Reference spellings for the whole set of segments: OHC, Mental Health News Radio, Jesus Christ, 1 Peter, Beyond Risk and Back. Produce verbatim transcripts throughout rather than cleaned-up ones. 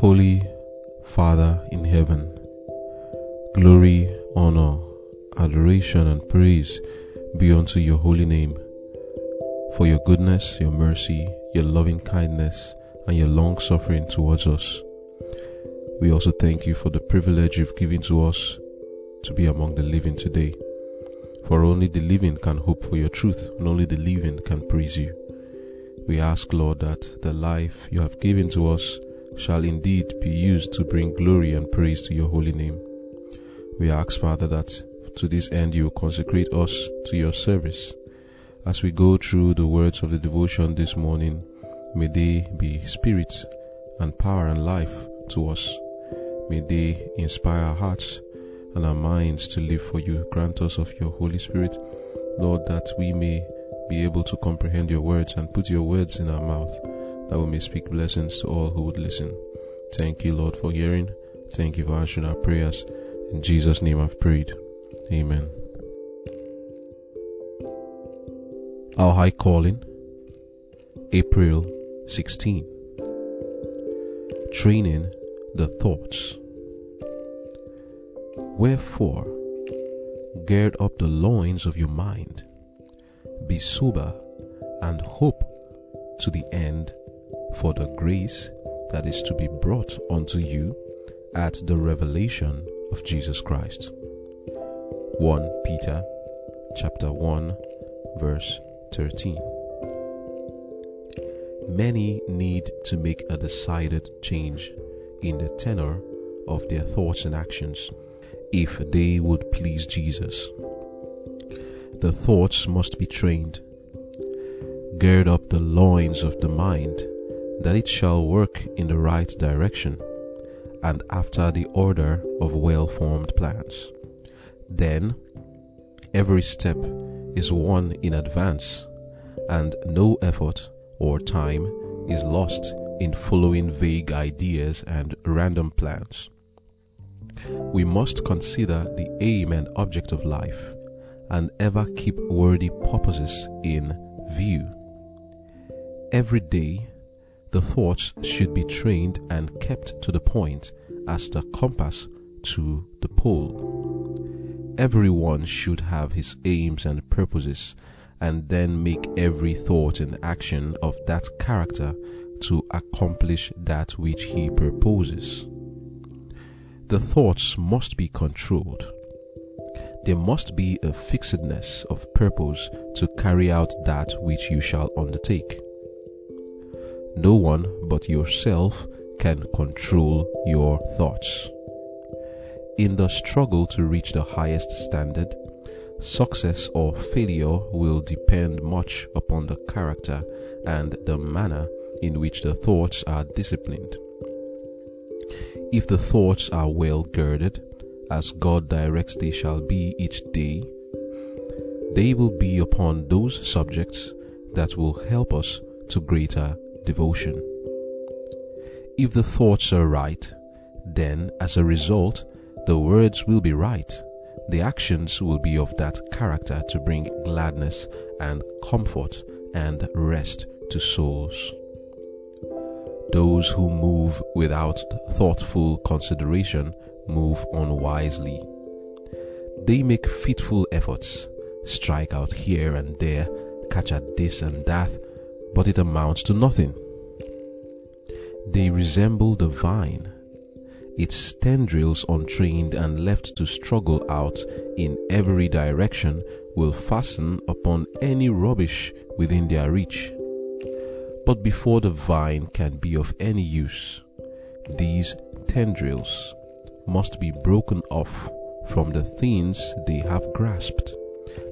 Holy Father in heaven, glory, honor, adoration, and praise be unto your holy name, for your goodness, your mercy, your loving kindness, and your long-suffering towards us. We also thank you for the privilege you've given to us to be among the living today, for only the living can hope for your truth, and only the living can praise you. We ask, Lord, that the life you have given to us shall indeed be used to bring glory and praise to your holy name. We ask, Father, that to this end you consecrate us to your service. As we go through the words of the devotion this morning, may they be spirit and power and life to us. May they inspire our hearts and our minds to live for you. Grant us of your Holy Spirit, Lord, that we may be able to comprehend your words and put your words in our mouth, that we may speak blessings to all who would listen. Thank you, Lord, for hearing. Thank you for answering our prayers. In Jesus' name I've prayed. Amen. Our High Calling, April sixteenth. Training the Thoughts. Wherefore, gird up the loins of your mind, be sober, and hope to the end for the grace that is to be brought unto you at the revelation of Jesus Christ. First Peter chapter one, verse thirteen. Many need to make a decided change in the tenor of their thoughts and actions if they would please Jesus. The thoughts must be trained. Gird up the loins of the mind, that it shall work in the right direction and after the order of well-formed plans. Then every step is won in advance, and no effort or time is lost in following vague ideas and random plans. We must consider the aim and object of life, and ever keep worthy purposes in view. Every day, the thoughts should be trained and kept to the point as the compass to the pole. Everyone should have his aims and purposes, and then make every thought and action of that character to accomplish that which he proposes. The thoughts must be controlled. There must be a fixedness of purpose to carry out that which you shall undertake. No one but yourself can control your thoughts. In the struggle to reach the highest standard, success or failure will depend much upon the character and the manner in which the thoughts are disciplined. If the thoughts are well girded, as God directs they shall be each day, they will be upon those subjects that will help us to greater devotion. If the thoughts are right, then as a result, the words will be right, the actions will be of that character to bring gladness and comfort and rest to souls. Those who move without thoughtful consideration move unwisely. They make fitful efforts, strike out here and there, catch at this and that, but it amounts to nothing. They resemble the vine, its tendrils untrained and left to struggle out in every direction will fasten upon any rubbish within their reach. But before the vine can be of any use, these tendrils must be broken off from the things they have grasped,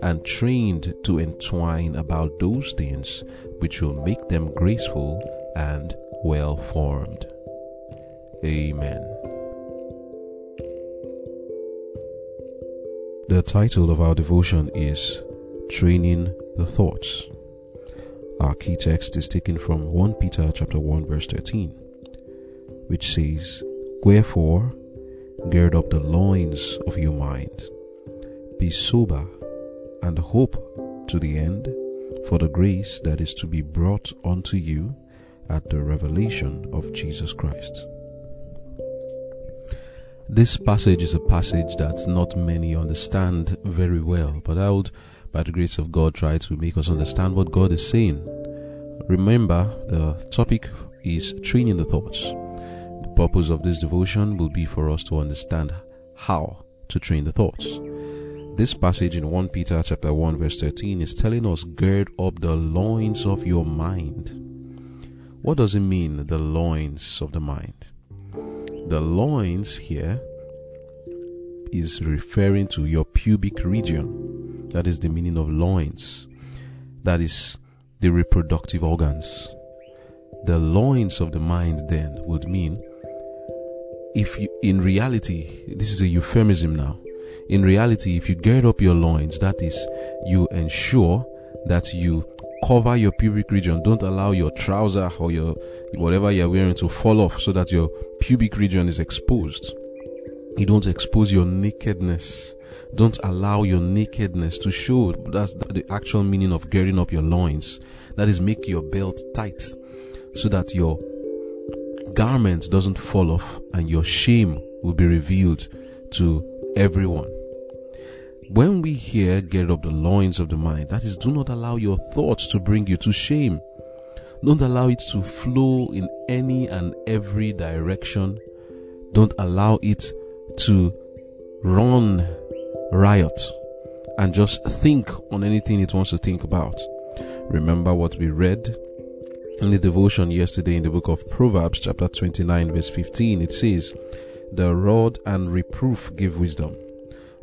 and trained to entwine about those things which will make them graceful and well-formed. Amen. The title of our devotion is Training the Thoughts. Our key text is taken from First Peter chapter one, verse thirteen, which says, "Wherefore, gird up the loins of your mind, be sober, and hope to the end for the grace that is to be brought unto you at the revelation of Jesus Christ." This passage is a passage that not many understand very well, but I would, by the grace of God, try to make us understand what God is saying. Remember, the topic is training the thoughts. The purpose of this devotion will be for us to understand how to train the thoughts. This passage in First Peter chapter one verse thirteen is telling us, gird up the loins of your mind. What does it mean, the loins of the mind? The loins here is referring to your pubic region. That is the meaning of loins. That is the reproductive organs. The loins of the mind then would mean, if you, in reality, this is a euphemism now. In reality, if you gird up your loins, that is, you ensure that you cover your pubic region. Don't allow your trouser or your whatever you're wearing to fall off so that your pubic region is exposed. You don't expose your nakedness. Don't allow your nakedness to show. That's the actual meaning of girding up your loins. That is, make your belt tight so that your garment doesn't fall off and your shame will be revealed to everyone. When we hear gird up the loins of the mind, that is, do not allow your thoughts to bring you to shame. Don't allow it to flow in any and every direction. Don't allow it to run riot and just think on anything it wants to think about. Remember what we read in the devotion yesterday in the book of Proverbs chapter twenty-nine verse fifteen. It says, the rod and reproof give wisdom,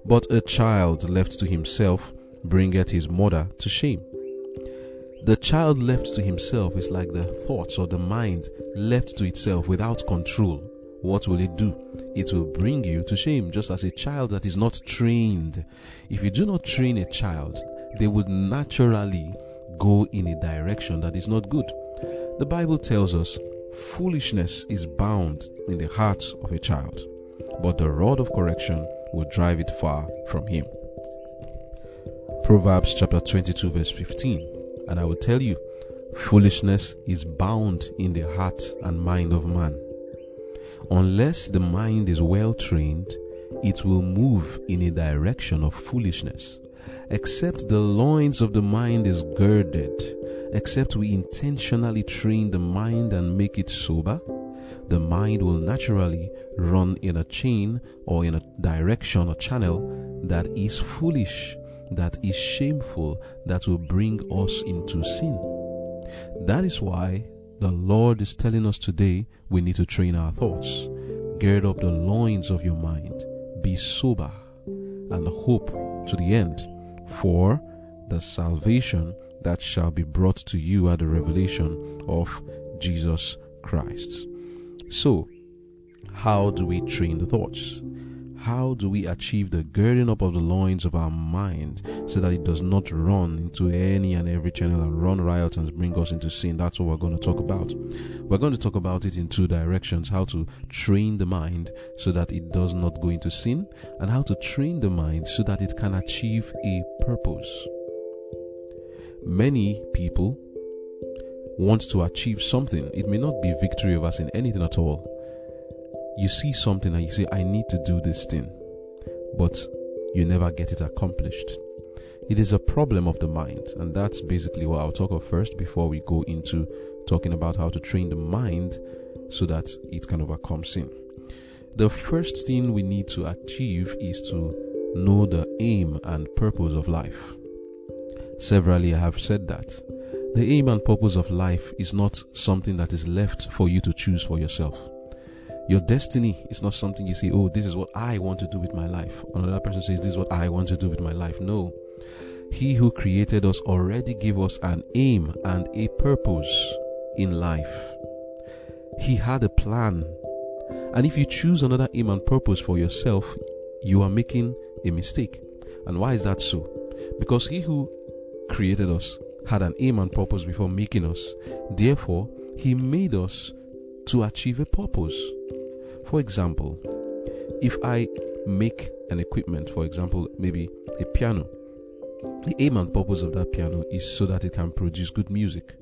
but a child left to himself bringeth his mother to shame. The child left to himself is like the thoughts or the mind left to itself without control. What will it do? It will bring you to shame, just as a child that is not trained. If you do not train a child, they would naturally go in a direction that is not good. The Bible tells us, foolishness is bound in the heart of a child, but the rod of correction will drive it far from him. Proverbs chapter twenty-two verse fifteen, and I will tell you, foolishness is bound in the heart and mind of man. Unless the mind is well trained, it will move in a direction of foolishness. Except the loins of the mind is girded, except we intentionally train the mind and make it sober, the mind will naturally run in a chain or in a direction or channel that is foolish, that is shameful, that will bring us into sin. That is why the Lord is telling us today we need to train our thoughts. Gird up the loins of your mind, be sober, and hope to the end for the salvation that shall be brought to you at the revelation of Jesus Christ. So, how do we train the thoughts? How do we achieve the girding up of the loins of our mind so that it does not run into any and every channel and run riot and bring us into sin? That's what we're going to talk about. We're going to talk about it in two directions, how to train the mind so that it does not go into sin, and how to train the mind so that it can achieve a purpose. Many people want to achieve something. It may not be victory over sin, anything at all. You see something and you say, I need to do this thing, but you never get it accomplished. It is a problem of the mind, and that's basically what I'll talk of first before we go into talking about how to train the mind so that it can overcome sin. The first thing we need to achieve is to know the aim and purpose of life. Severally, I have said that. The aim and purpose of life is not something that is left for you to choose for yourself. Your destiny is not something you say, oh, this is what I want to do with my life. Another person says, this is what I want to do with my life. No. He who created us already gave us an aim and a purpose in life. He had a plan. And if you choose another aim and purpose for yourself, you are making a mistake. And why is that so? Because he who created us had an aim and purpose before making us. Therefore, he made us to achieve a purpose. For example, if I make an equipment, for example, maybe a piano, the aim and purpose of that piano is so that it can produce good music.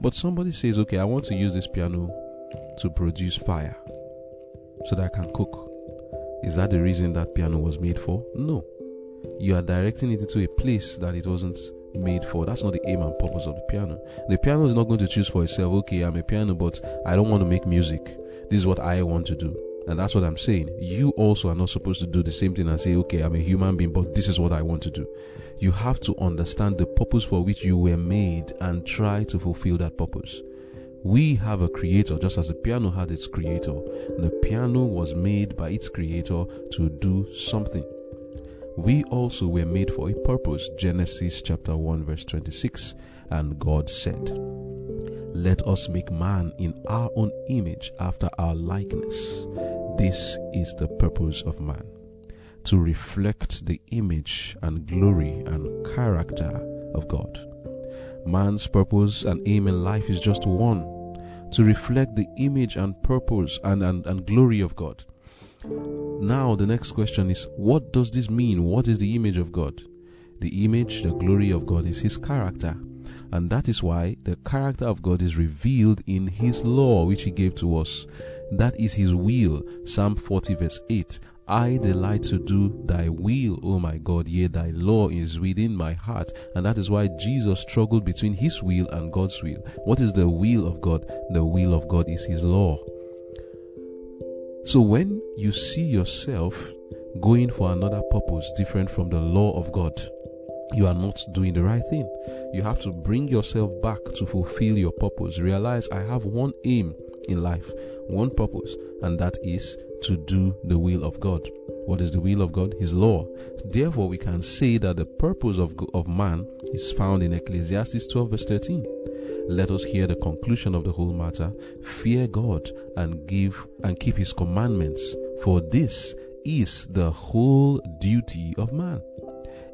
But somebody says, okay, I want to use this piano to produce fire so that I can cook. Is that the reason that piano was made for? No. You are directing it into a place that it wasn't made for. That's not the aim and purpose of the piano. The piano is not going to choose for itself, okay, I'm a piano, but I don't want to make music. This is what I want to do. And that's what I'm saying. You also are not supposed to do the same thing and say, okay, I'm a human being, but this is what I want to do. You have to understand the purpose for which you were made and try to fulfill that purpose. We have a creator, just as the piano had its creator. The piano was made by its creator to do something. We also were made for a purpose. Genesis chapter one verse twenty-six. And God said, let us make man in our own image after our likeness. This is the purpose of man, to reflect the image and glory and character of God. Man's purpose and aim in life is just one, to reflect the image and purpose and, and, and glory of God. Now the next question is, what does this mean? What is the image of God? The image, the glory of God is his character. And that is why the character of God is revealed in his law, which he gave to us. That is his will. Psalm forty verse eight. I delight to do thy will, O my God, yea, thy law is within my heart. And that is why Jesus struggled between his will and God's will. What is the will of God? The will of God is his law. So when you see yourself going for another purpose different from the law of God, you are not doing the right thing. You have to bring yourself back to fulfill your purpose. Realize I have one aim in life, one purpose, and that is to do the will of God. What is the will of God? His law. Therefore, we can say that the purpose of, of man is found in Ecclesiastes twelve verse thirteen. Let us hear the conclusion of the whole matter. Fear God and give and keep his commandments, for this is the whole duty of man.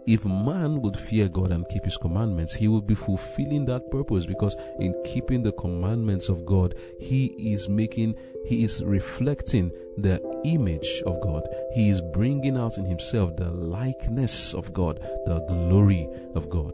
If man would fear God and keep his commandments, he would be fulfilling that purpose, because in keeping the commandments of God, he is making, he is reflecting the image of God. He is bringing out in himself the likeness of God, the glory of God.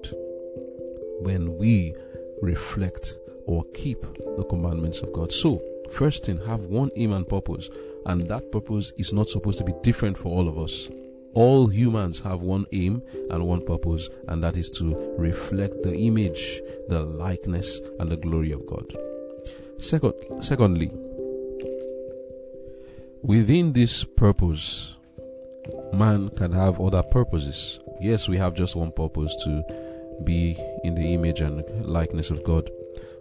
When we reflect or keep the commandments of God. So, first thing, have one aim and purpose, and that purpose is not supposed to be different for all of us. All humans have one aim and one purpose, and that is to reflect the image, the likeness, and the glory of God. Second, secondly, within this purpose, man can have other purposes. Yes, we have just one purpose, to be in the image and likeness of God.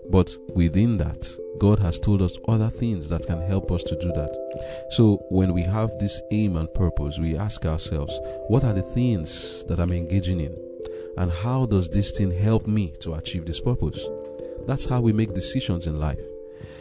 But within that, God has told us other things that can help us to do that. So when we have this aim and purpose, we ask ourselves, what are the things that I'm engaging in? And how does this thing help me to achieve this purpose? That's how we make decisions in life.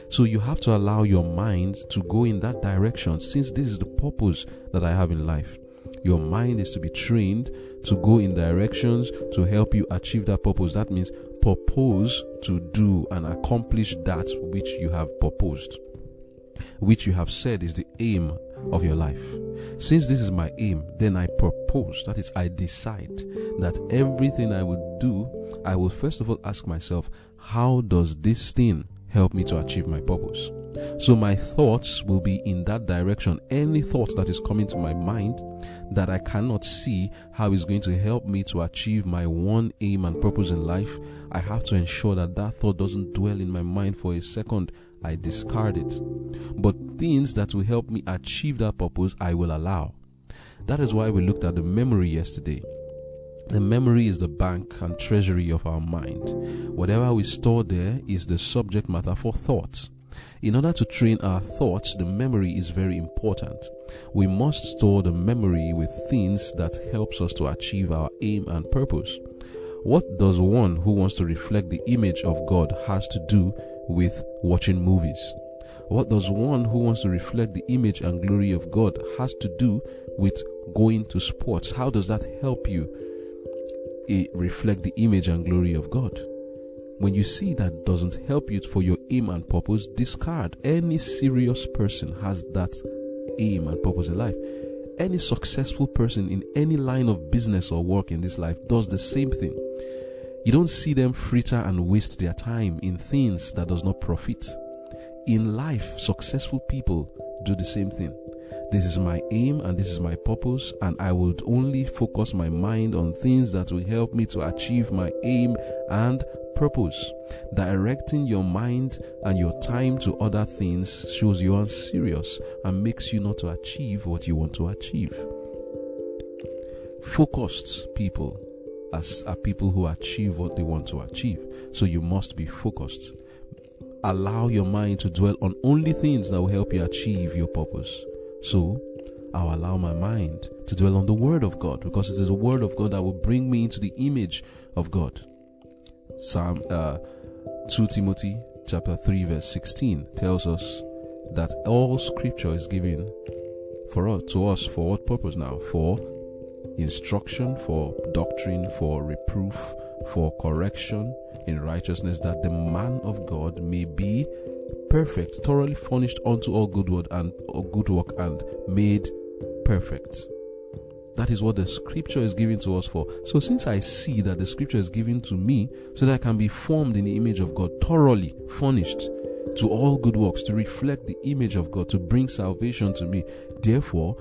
So you have to allow your mind to go in that direction, since this is the purpose that I have in life. Your mind is to be trained to go in directions to help you achieve that purpose. That means purpose to do and accomplish that which you have proposed, which you have said is the aim of your life. Since this is my aim, then I propose, that is, I decide that everything I would do, I will first of all ask myself, how does this thing help me to achieve my purpose? So my thoughts will be in that direction. Any thought that is coming to my mind that I cannot see how is going to help me to achieve my one aim and purpose in life, I have to ensure that that thought doesn't dwell in my mind for a second. I discard it. But things that will help me achieve that purpose, I will allow. That is why we looked at the memory yesterday. The memory is the bank and treasury of our mind. Whatever we store there is the subject matter for thought. In order to train our thoughts, the memory is very important. We must store the memory with things that helps us to achieve our aim and purpose. What does one who wants to reflect the image of God has to do with watching movies? What does one who wants to reflect the image and glory of God has to do with going to sports? How does that help you reflect the image and glory of God? When you see that doesn't help you for your aim and purpose, discard. Any serious person has that aim and purpose in life. Any successful person in any line of business or work in this life does the same thing. You don't see them fritter and waste their time in things that does not profit. In life, successful people do the same thing. This is my aim and this is my purpose, and I would only focus my mind on things that will help me to achieve my aim and purpose. Directing your mind and your time to other things shows you aren't serious and makes you not to achieve what you want to achieve. Focused people as are people who achieve what they want to achieve. So you must be focused. Allow your mind to dwell on only things that will help you achieve your purpose. So I'll allow my mind to dwell on the Word of God, because it is the Word of God that will bring me into the image of God. Psalm uh, two Timothy chapter three verse sixteen tells us that all Scripture is given for us, to us for what purpose now? For instruction, for doctrine, for reproof, for correction in righteousness, that the man of God may be perfect, thoroughly furnished unto all good work and all good work and made perfect. That is what the Scripture is given to us for. So since I see that the Scripture is given to me so that I can be formed in the image of God, thoroughly furnished to all good works, to reflect the image of God, to bring salvation to me, therefore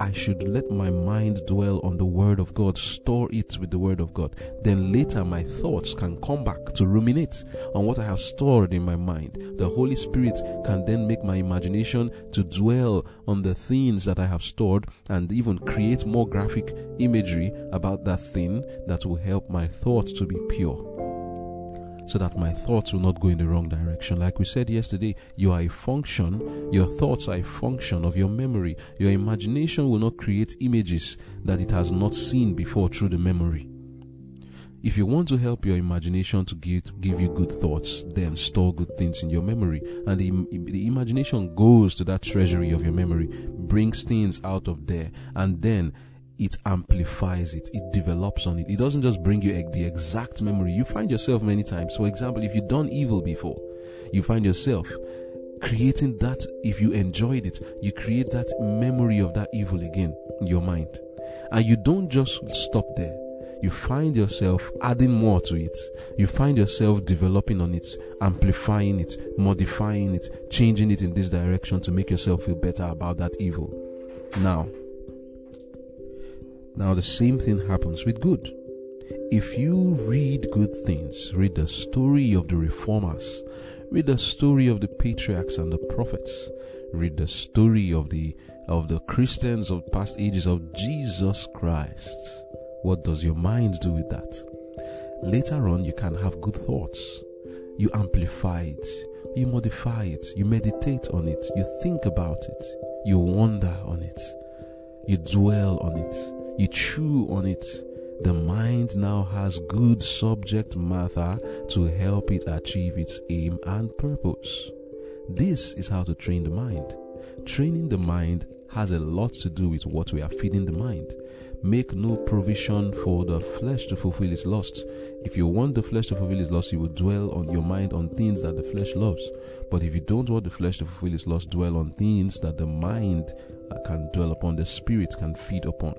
I should let my mind dwell on the Word of God, store it with the Word of God. Then later my thoughts can come back to ruminate on what I have stored in my mind. The Holy Spirit can then make my imagination to dwell on the things that I have stored and even create more graphic imagery about that thing that will help my thoughts to be pure, so that my thoughts will not go in the wrong direction. Like we said yesterday, you are a function, your thoughts are a function of your memory. Your imagination will not create images that it has not seen before through the memory. If you want to help your imagination to give, give you good thoughts, then store good things in your memory. And the, the imagination goes to that treasury of your memory, brings things out of there, and then it amplifies it, it develops on it. It doesn't just bring you the exact memory. You find yourself many times, for example, if you've done evil before, you find yourself creating that, if you enjoyed it, you create that memory of that evil again in your mind. And you don't just stop there. You find yourself adding more to it. You find yourself developing on it, amplifying it, modifying it, changing it in this direction to make yourself feel better about that evil. Now, Now the same thing happens with good. If you read good things, read the story of the reformers, read the story of the patriarchs and the prophets, read the story of the of the Christians of past ages, of Jesus Christ. What does your mind do with that? Later on, you can have good thoughts. You amplify it, you modify it, you meditate on it, you think about it, you wonder on it, you dwell on it. You chew on it. The mind now has good subject matter to help it achieve its aim and purpose. This is how to train the mind. Training the mind has a lot to do with what we are feeding the mind. Make no provision for the flesh to fulfill its lusts. If you want the flesh to fulfill its lusts, you will dwell on your mind on things that the flesh loves. But if you don't want the flesh to fulfill its lusts, dwell on things that the mind can dwell upon, the spirit can feed upon.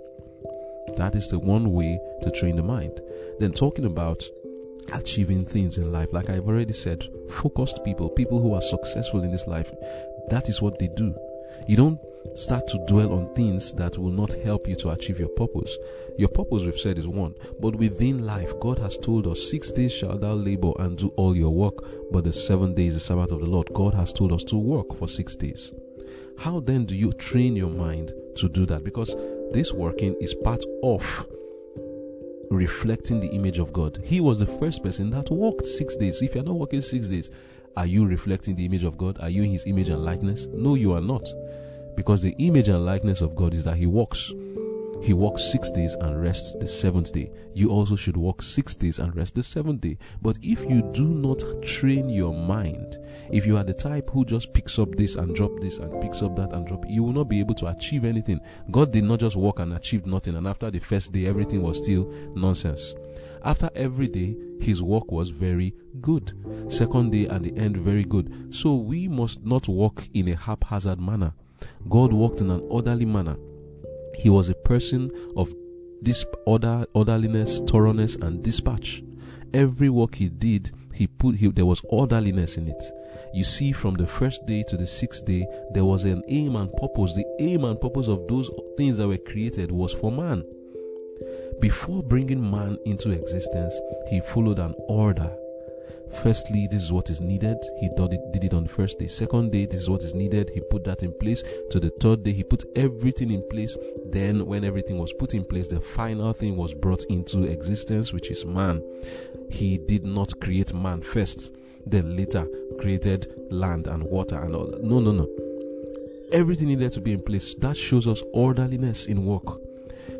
That is the one way to train the mind. Then talking about achieving things in life, like I've already said, focused people, people who are successful in this life, that is what they do. You don't start to dwell on things that will not help you to achieve your purpose. Your purpose, we've said, is one. But within life, God has told us, six days shalt thou labor and do all your work, but the seventh day is the Sabbath of the Lord. God has told us to work for six days. How then do you train your mind to do that? Because this working is part of reflecting the image of God. He was the first person that walked six days. If you're not walking six days, are you reflecting the image of God? Are you in His image and likeness? No, you are not. Because the image and likeness of God is that He walks. He walks six days and rests the seventh day. You also should walk six days and rest the seventh day. But if you do not train your mind, if you are the type who just picks up this and drop this and picks up that and drop, you will not be able to achieve anything. God did not just walk and achieve nothing, and after the first day, everything was still nonsense. After every day, His work was very good. Second day and the end, very good. So we must not walk in a haphazard manner. God walked in an orderly manner. He was a person of disorder, orderliness, thoroughness, and dispatch. Every work he did, he put he, there was orderliness in it. You see, from the first day to the sixth day, there was an aim and purpose. The aim and purpose of those things that were created was for man. Before bringing man into existence, he followed an order. Firstly, this is what is needed. He did it on the first day. Second day, this is what is needed. He put that in place. To the third day, he put everything in place. Then, when everything was put in place, the final thing was brought into existence, which is man. He did not create man first, then later created land and water and all that. No, no, no. Everything needed to be in place. That shows us orderliness in work.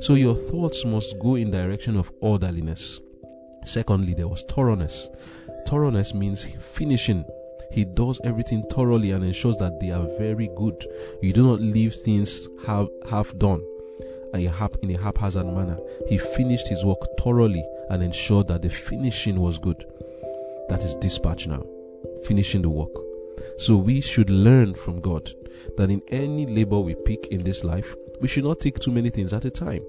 So your thoughts must go in direction of orderliness. Secondly, there was thoroughness. Thoroughness means finishing. He does everything thoroughly and ensures that they are very good. You do not leave things half, half done in a haphazard manner. He finished his work thoroughly and ensured that the finishing was good. That is dispatch now, finishing the work. So we should learn from God that in any labor we pick in this life, we should not take too many things at a time.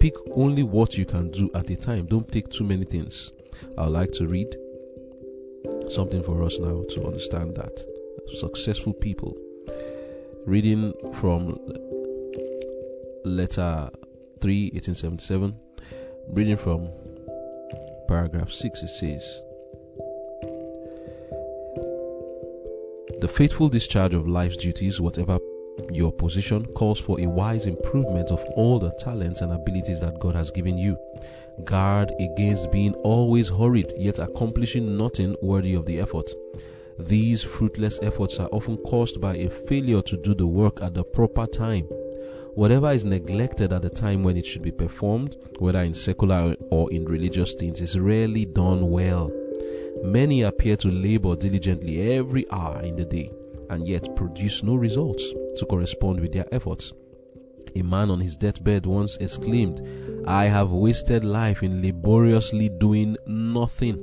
Pick only what you can do at a time. Don't take too many things. I would like to read something for us now to understand that. Successful people. Reading from letter three, eighteen seventy-seven. Reading from paragraph six, it says, "The faithful discharge of life's duties, whatever your position, calls for a wise improvement of all the talents and abilities that God has given you. Guard against being always hurried, yet accomplishing nothing worthy of the effort. These fruitless efforts are often caused by a failure to do the work at the proper time. Whatever is neglected at the time when it should be performed, whether in secular or in religious things, is rarely done well. Many appear to labor diligently every hour in the day, and yet produce no results to correspond with their efforts. A man on his deathbed once exclaimed, 'I have wasted life in laboriously doing nothing.'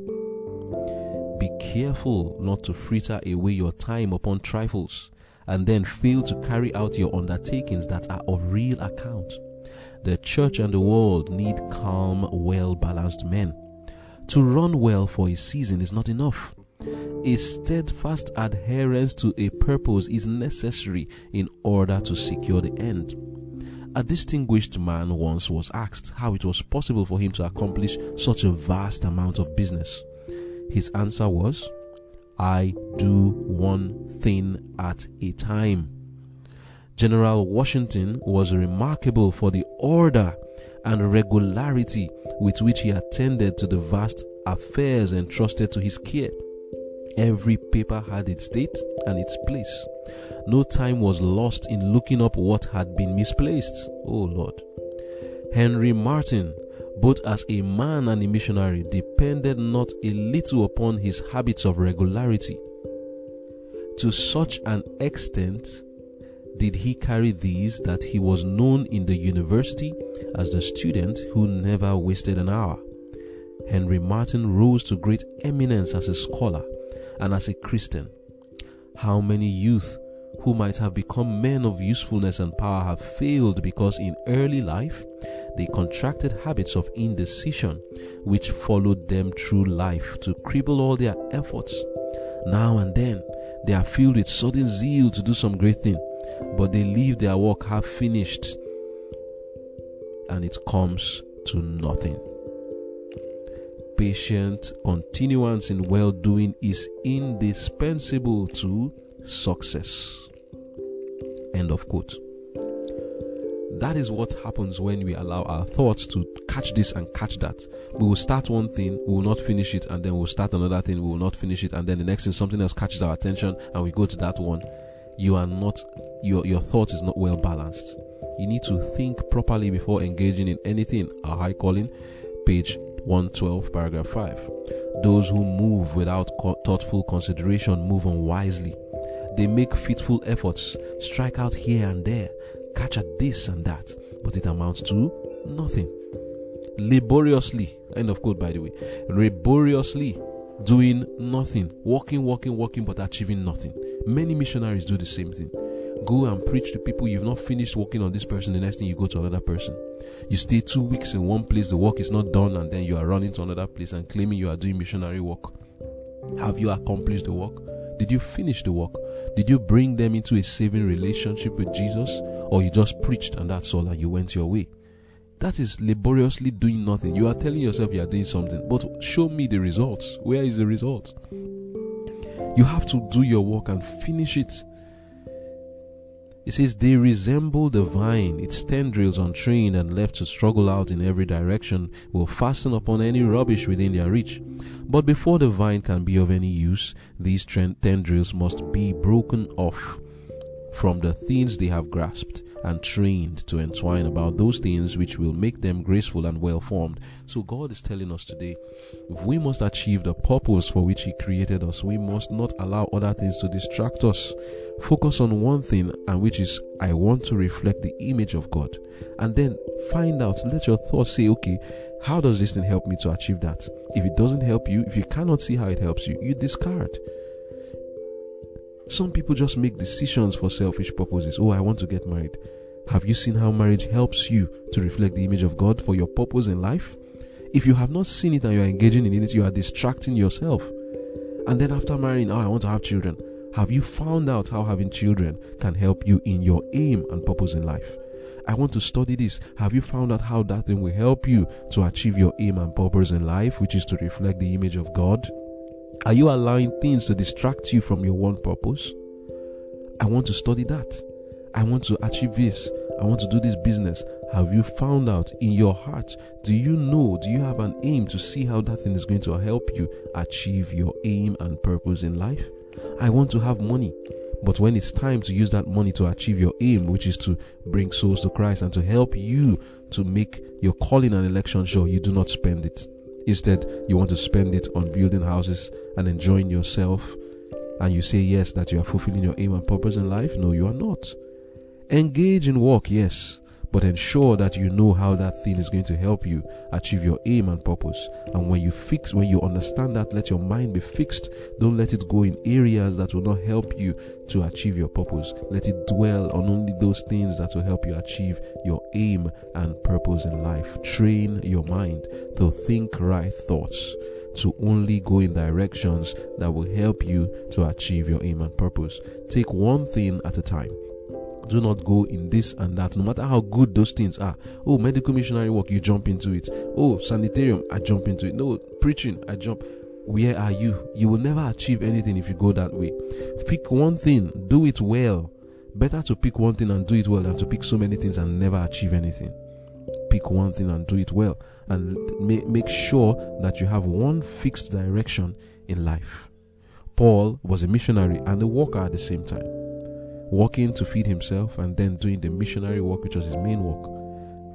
Be careful not to fritter away your time upon trifles, and then fail to carry out your undertakings that are of real account. The church and the world need calm, well-balanced men. To run well for a season is not enough. A steadfast adherence to a purpose is necessary in order to secure the end. A distinguished man once was asked how it was possible for him to accomplish such a vast amount of business. His answer was, 'I do one thing at a time.' General Washington was remarkable for the order and regularity with which he attended to the vast affairs entrusted to his care. Every paper had its date and its place. No time was lost in looking up what had been misplaced. Oh Lord. Henry Martyn, both as a man and a missionary, depended not a little upon his habits of regularity. To such an extent did he carry these that he was known in the university as the student who never wasted an hour. Henry Martyn rose to great eminence as a scholar and as a Christian. How many youth who might have become men of usefulness and power have failed because in early life they contracted habits of indecision which followed them through life to cripple all their efforts. Now and then they are filled with sudden zeal to do some great thing, but they leave their work half finished and it comes to nothing. Patient continuance in well-doing is indispensable to success." End of quote. That is what happens when we allow our thoughts to catch this and catch that. We will start one thing, we will not finish it, and then we'll start another thing, we will not finish it, and then the next thing, something else catches our attention, and we go to that one. You are not, your, your thought is not well balanced. You need to think properly before engaging in anything. Our high calling, page one twelve, paragraph five. "Those who move without thoughtful consideration move unwisely. They make fitful efforts, strike out here and there, catch at this and that, but it amounts to nothing. Laboriously," end of quote by the way, "laboriously doing nothing, walking, walking, walking, but achieving nothing." Many missionaries do the same thing. Go and preach to people. You've not finished working on this person. The next thing, you go to another person. You stay two weeks in one place, the work is not done, and then you are running to another place and claiming you are doing missionary work. Have you accomplished the work? Did you finish the work? Did you bring them into a saving relationship with Jesus? Or you just preached and that's all, and you went your way? That is laboriously doing nothing. You are telling yourself you are doing something, but show me the results. Where is the result? You have to do your work and finish it. It says, they resemble the vine, its tendrils untrained and left to struggle out in every direction will fasten upon any rubbish within their reach. But before the vine can be of any use, these tendrils must be broken off from the things they have grasped and trained to entwine about those things which will make them graceful and well-formed. So God is telling us today, if we must achieve the purpose for which He created us, we must not allow other things to distract us. Focus on one thing, and which is, I want to reflect the image of God. And then find out, let your thoughts say, okay, how does this thing help me to achieve that? If it doesn't help you, if you cannot see how it helps you, you discard. Some people just make decisions for selfish purposes. Oh, I want to get married. Have you seen how marriage helps you to reflect the image of God for your purpose in life? If you have not seen it and you are engaging in it, you are distracting yourself. And then after marrying, oh, I want to have children. Have you found out how having children can help you in your aim and purpose in life? I want to study this. Have you found out how that thing will help you to achieve your aim and purpose in life, which is to reflect the image of God? Are you allowing things to distract you from your one purpose? I want to study that. I want to achieve this. I want to do this business. Have you found out in your heart? Do you know? Do you have an aim to see how that thing is going to help you achieve your aim and purpose in life? I want to have money. But when it's time to use that money to achieve your aim, which is to bring souls to Christ and to help you to make your calling and election sure, you do not spend it. Instead, you want to spend it on building houses and enjoying yourself, and you say yes, that you are fulfilling your aim and purpose in life. No, you are not. Engage in work, yes, but ensure that you know how that thing is going to help you achieve your aim and purpose. And when you fix, when you understand that, let your mind be fixed. Don't let it go in areas that will not help you to achieve your purpose. Let it dwell on only those things that will help you achieve your aim and purpose in life. Train your mind to think right thoughts, to only go in directions that will help you to achieve your aim and purpose. Take one thing at a time. Do not go in this and that, no matter how good those things are. Oh, medical missionary work, you jump into it. Oh, sanitarium, I jump into it. No, preaching, I jump. Where are you? You will never achieve anything if you go that way. Pick one thing, do it well. Better to pick one thing and do it well than to pick so many things and never achieve anything. Pick one thing and do it well, and make sure that you have one fixed direction in life. Paul was a missionary and a worker at the same time. Working to feed himself and then doing the missionary work, which was his main work.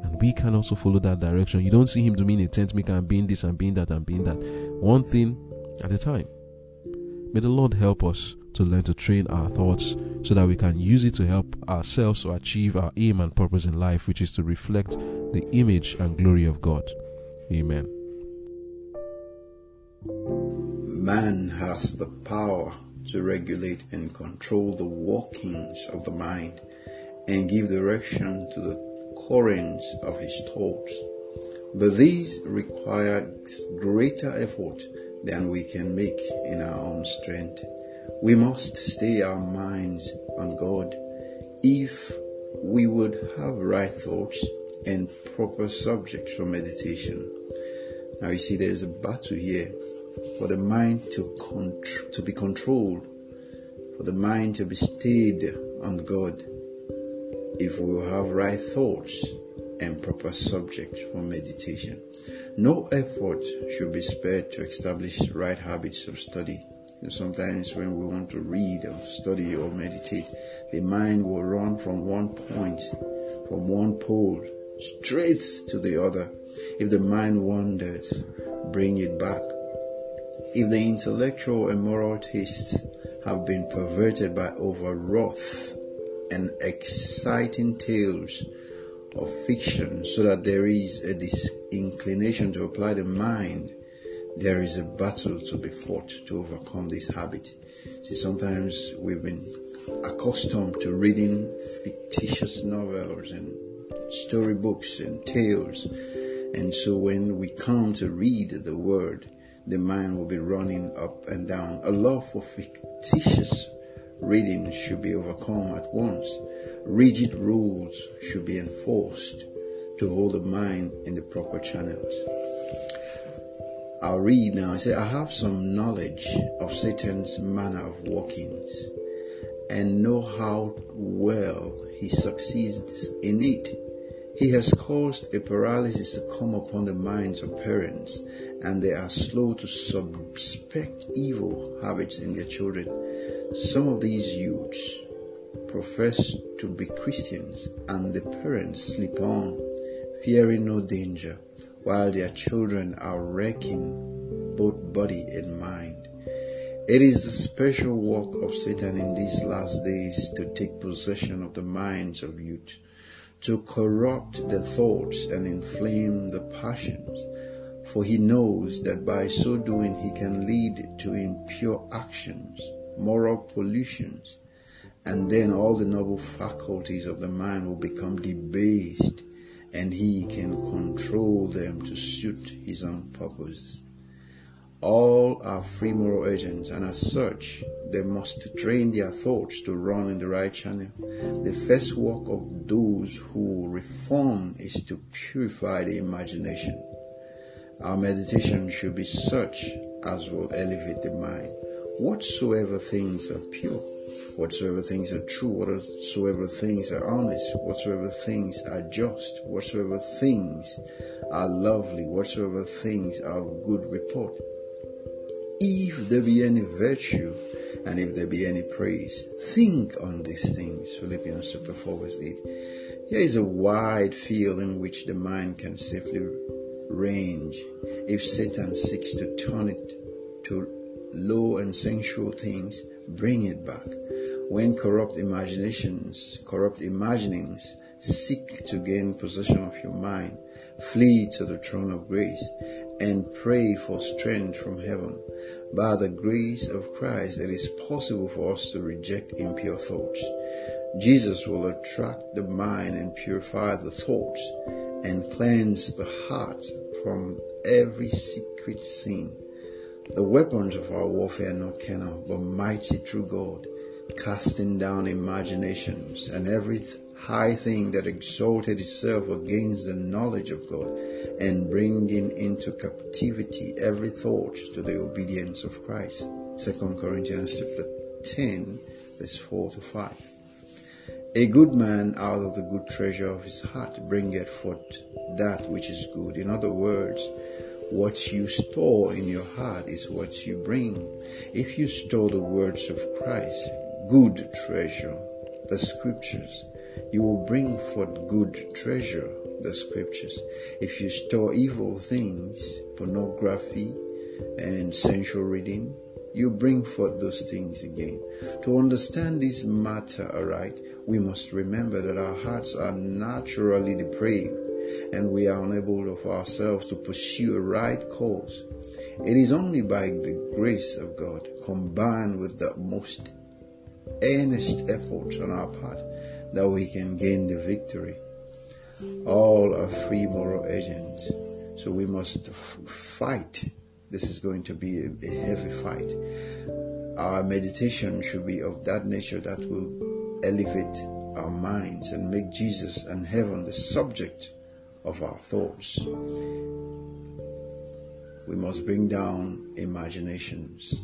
And we can also follow that direction. You don't see him doing a tent maker and being this and being that and being that. One thing at a time. May the Lord help us to learn to train our thoughts so that we can use it to help ourselves to achieve our aim and purpose in life, which is to reflect the image and glory of God. Amen. Man has the power to regulate and control the workings of the mind and give direction to the currents of his thoughts. But these require greater effort than we can make in our own strength. We must stay our minds on God if we would have right thoughts and proper subjects for meditation. Now you see, there's a battle here. For the mind to contr- to be controlled, for the mind to be stayed on God, if we will have right thoughts and proper subjects for meditation. No effort should be spared to establish right habits of study. And sometimes when we want to read or study or meditate, the mind will run from one point, from one pole, straight to the other. If the mind wanders, bring it back. If the intellectual and moral tastes have been perverted by overwrought and exciting tales of fiction, so that there is a disinclination to apply the mind, there is a battle to be fought to overcome this habit. See, sometimes we've been accustomed to reading fictitious novels and storybooks and tales. And so when we come to read the word, the mind will be running up and down. A love for fictitious reading should be overcome at once. Rigid rules should be enforced to hold the mind in the proper channels. I'll read now. I say, I have some knowledge of Satan's manner of workings, and know how well he succeeds in it. He has caused a paralysis to come upon the minds of parents, and they are slow to suspect evil habits in their children. Some of these youths profess to be Christians, and the parents slip on, fearing no danger, while their children are wrecking both body and mind. It is the special work of Satan in these last days to take possession of the minds of youth, to corrupt the thoughts and inflame the passions, for he knows that by so doing he can lead to impure actions, moral pollutions, and then all the noble faculties of the mind will become debased, and he can control them to suit his own purposes. All are free moral agents, and as such, they must train their thoughts to run in the right channel. The first work of those who reform is to purify the imagination. Our meditation should be such as will elevate the mind. Whatsoever things are pure, whatsoever things are true, whatsoever things are honest, whatsoever things are just, whatsoever things are lovely, whatsoever things are of good report, if there be any virtue, and if there be any praise, think on these things. Philippians chapter four verse eight. Here is a wide field in which the mind can safely range if Satan seeks to turn it to low and sensual things. Bring it back. When corrupt imaginations, corrupt imaginings seek to gain possession of your mind, flee to the throne of grace and pray for strength from heaven. By the grace of Christ, it is possible for us to reject impure thoughts. Jesus will attract the mind and purify the thoughts and cleanse the heart from every secret sin. The weapons of our warfare are not carnal, but mighty through God, casting down imaginations and every high thing that exalted itself against the knowledge of God, and bringing into captivity every thought to the obedience of Christ. Second Corinthians chapter ten, verse four to five. A good man out of the good treasure of his heart bringeth forth that which is good. In other words, what you store in your heart is what you bring. If you store the words of Christ, good treasure, the scriptures, you will bring forth good treasure, the scriptures. If you store evil things, pornography and sensual reading, you bring forth those things again. To understand this matter aright, we must remember that our hearts are naturally depraved, and we are unable of ourselves to pursue a right cause. It is only by the grace of God, combined with the most earnest efforts on our part, that we can gain the victory. All are free moral agents, so we must f- fight. This is going to be a, a heavy fight. Our meditation should be of that nature that will elevate our minds and make Jesus and heaven the subject of our thoughts. We must bring down imaginations,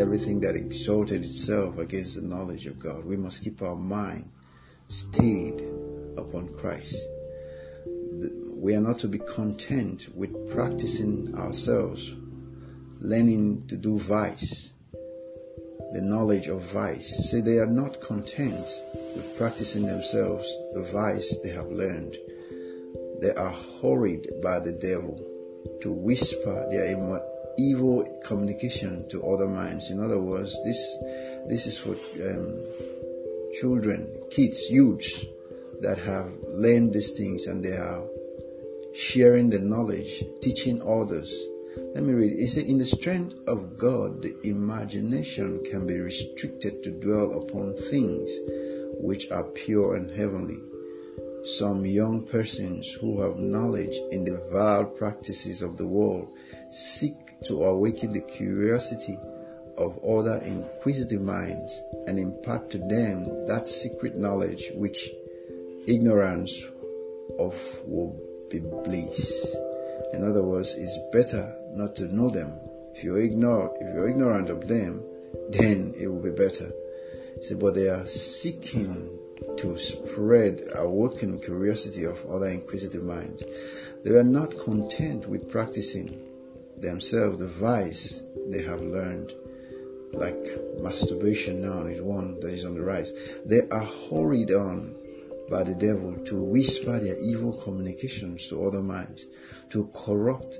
everything that exalted itself against the knowledge of God. We must keep our mind stayed upon Christ. We are not to be content with practicing ourselves, learning to do vice, the knowledge of vice. See, they are not content with practicing themselves the vice they have learned. They are hurried by the devil to whisper their evil communication to other minds. In other words, this this is for um, children, kids, youths that have learned these things, and they are sharing the knowledge, teaching others, Let me read. It says, in the strength of God, the imagination can be restricted to dwell upon things which are pure and heavenly. Some young persons who have knowledge in the vile practices of the world seek to awaken the curiosity of other inquisitive minds and impart to them that secret knowledge which ignorance of will be bliss. In other words, it's better not to know them. If you're ignorant, if you're ignorant of them, then it will be better. See, but they are seeking to spread awoken curiosity of other inquisitive minds. They are not content with practicing themselves the vice they have learned, like masturbation now is one that is on the rise. They are hurried on by the devil to whisper their evil communications to other minds, to corrupt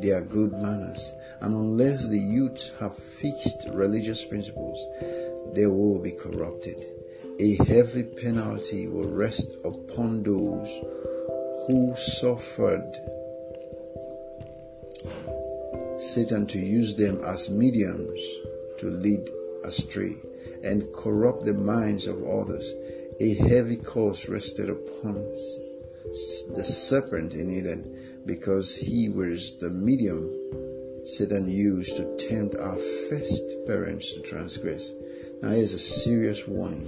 their good manners. And unless the youth have fixed religious principles, they will be corrupted. A heavy penalty will rest upon those who suffered Satan to use them as mediums to lead astray and corrupt the minds of others. A heavy curse rested upon the serpent in Eden because he was the medium Satan used to tempt our first parents to transgress. Now here's a serious warning.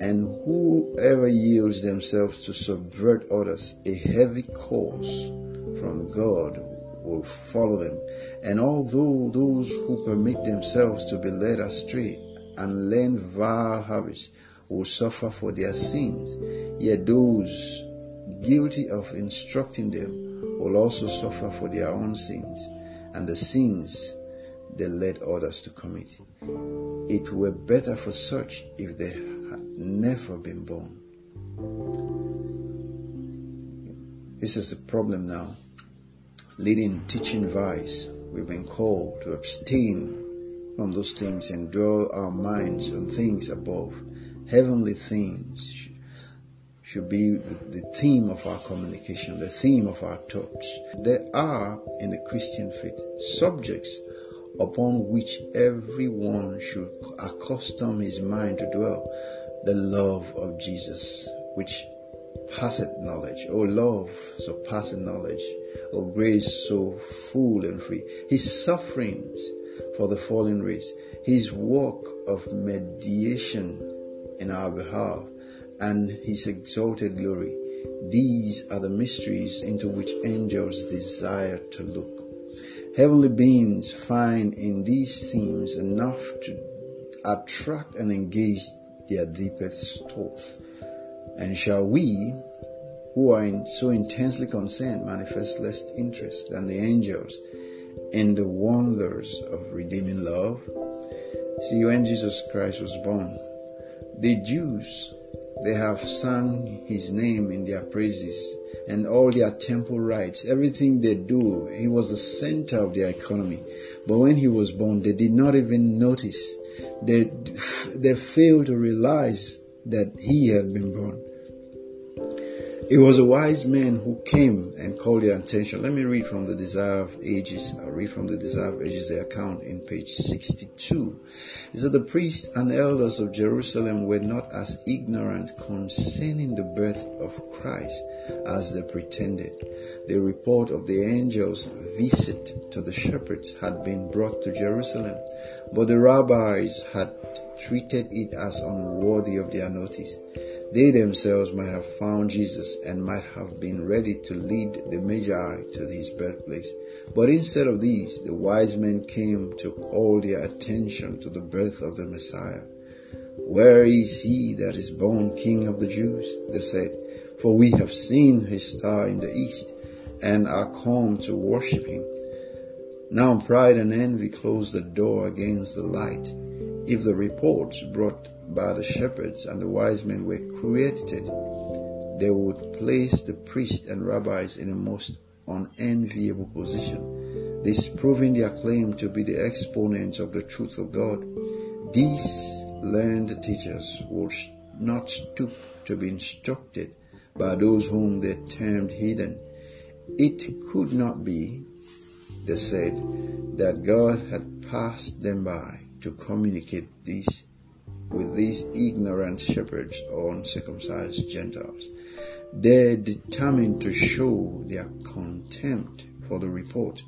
And whoever yields themselves to subvert others, a heavy curse from God will follow them. And although those who permit themselves to be led astray and learn vile habits will suffer for their sins, yet those guilty of instructing them will also suffer for their own sins and the sins they led others to commit. It were better for such if they had never been born. This is the problem now. Leading teaching vice, we've been called to abstain from those things and dwell our minds on things above. Heavenly things should be the theme of our communication, the theme of our thoughts. There are, in the Christian faith, subjects upon which everyone should accustom his mind to dwell. The love of Jesus, which passeth knowledge. O love, surpasseth knowledge. O grace, so full and free. His sufferings for the fallen race. His work of mediation in our behalf, and his exalted glory. These are the mysteries into which angels desire to look. Heavenly beings find in these themes enough to attract and engage their deepest thoughts. And shall we, who are in so intensely concerned, manifest less interest than the angels in the wonders of redeeming love? See, when Jesus Christ was born, the Jews, they have sung his name in their praises and all their temple rites, everything they do, he was the center of their economy. But when he was born, they did not even notice. They, they failed to realize that he had been born. It was a wise man who came and called their attention. Let me read from the Desire of Ages. I'll read from the Desire of Ages, the account in page sixty-two. It said, the priests and elders of Jerusalem were not as ignorant concerning the birth of Christ as they pretended. The report of the angel's visit to the shepherds had been brought to Jerusalem, but the rabbis had treated it as unworthy of their notice. They themselves might have found Jesus and might have been ready to lead the Magi to his birthplace. But instead of these, the wise men came to call their attention to the birth of the Messiah. Where is he that is born King of the Jews? They said, for we have seen his star in the east and are come to worship him. Now pride and envy closed the door against the light. If the reports brought by the shepherds and the wise men were credited, they would place the priests and rabbis in a most unenviable position, disproving their claim to be the exponents of the truth of God. These learned teachers would not stoop to be instructed by those whom they termed heathen. It could not be They said that God had passed them by to communicate this with these ignorant shepherds or uncircumcised Gentiles. They determined to show their contempt for the report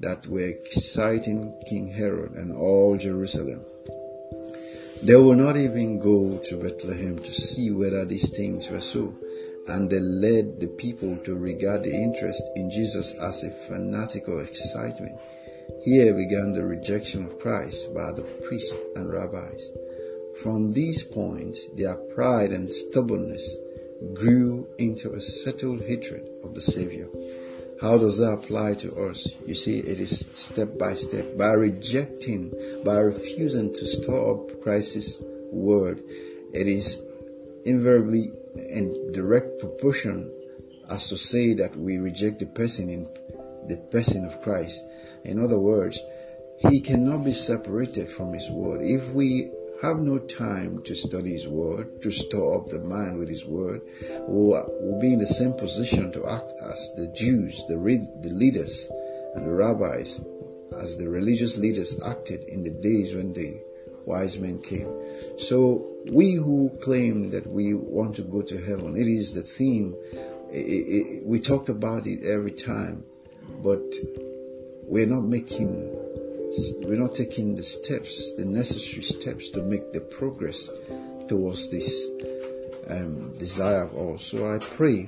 that were exciting King Herod and all Jerusalem. They will not even go to Bethlehem to see whether these things were so, and they led the people to regard the interest in Jesus as a fanatical excitement. Here began the rejection of Christ by the priests and rabbis. From these points, their pride and stubbornness grew into a settled hatred of the Savior. How does that apply to us? You see, it is step by step. By rejecting, by refusing to store up Christ's word, it is invariably in direct proportion as to say that we reject the person in the person of Christ. In other words, he cannot be separated from his word. If we have no time to study his word, to store up the mind with his word, or will be in the same position to act as the Jews, the, re- the leaders and the rabbis, as the religious leaders acted in the days when the wise men came. So we who claim that we want to go to heaven, it is the theme. It, it, we talked about it every time, but we're not making We're not taking the steps, the necessary steps to make the progress towards this um, desire of all. So I pray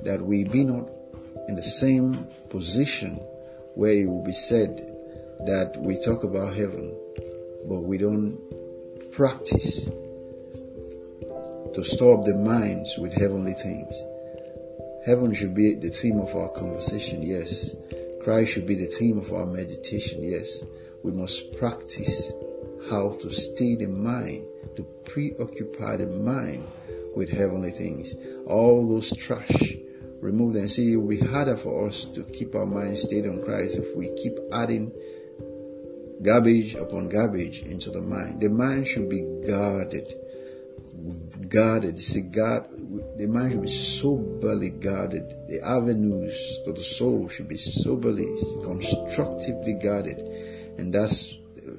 that we be not in the same position where it will be said that we talk about heaven, but we don't practice to store up the minds with heavenly things. Heaven should be the theme of our conversation, yes. Christ should be the theme of our meditation, yes. We must practice how to stay the mind, to preoccupy the mind with heavenly things. All those trash, remove them. See, it will be harder for us to keep our mind stayed on Christ if we keep adding garbage upon garbage into the mind. The mind should be guarded. guarded, see, guard, the mind should be soberly guarded. The avenues to the soul should be soberly, constructively guarded, and that's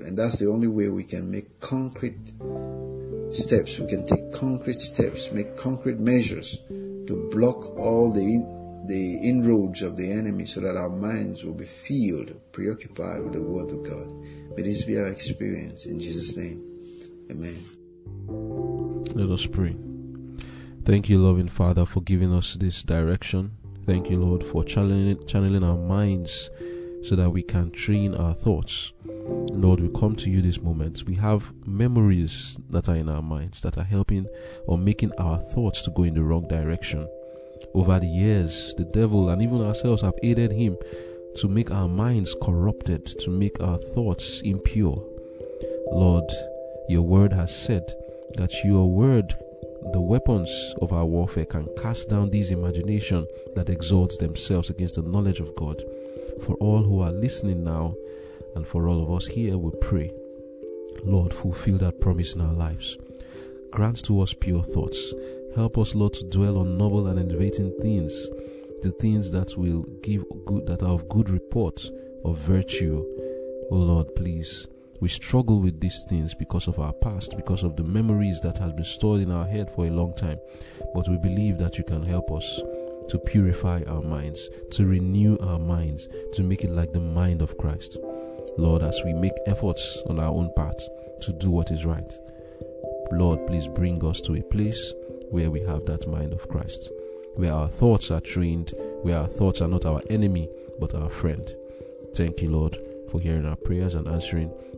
and that's the only way we can make concrete steps. We can take concrete steps, make concrete measures to block all the the inroads of the enemy, so that our minds will be filled, preoccupied with the Word of God. May this be our experience in Jesus' name. Amen. Let us pray. Thank you, loving Father, for giving us this direction. Thank you, Lord, for channeling, channeling our minds so that we can train our thoughts. Lord, we come to you this moment. We have memories that are in our minds that are helping or making our thoughts to go in the wrong direction. Over the years, the devil and even ourselves have aided him to make our minds corrupted, to make our thoughts impure. Lord, your word has said that your word, the weapons of our warfare, can cast down these imagination that exalts themselves against the knowledge of God. For all who are listening now, and for all of us here, we pray, Lord, fulfill that promise in our lives. Grant to us pure thoughts. Help us, Lord, to dwell on novel and innovating things, the things that will give good, that are of good report, of virtue. Oh Lord, please. We struggle with these things because of our past, because of the memories that has been stored in our head for a long time. But we believe that you can help us to purify our minds, to renew our minds, to make it like the mind of Christ. Lord, as we make efforts on our own part to do what is right, Lord, please bring us to a place where we have that mind of Christ, where our thoughts are trained, where our thoughts are not our enemy, but our friend. Thank you, Lord, for hearing our prayers and answering.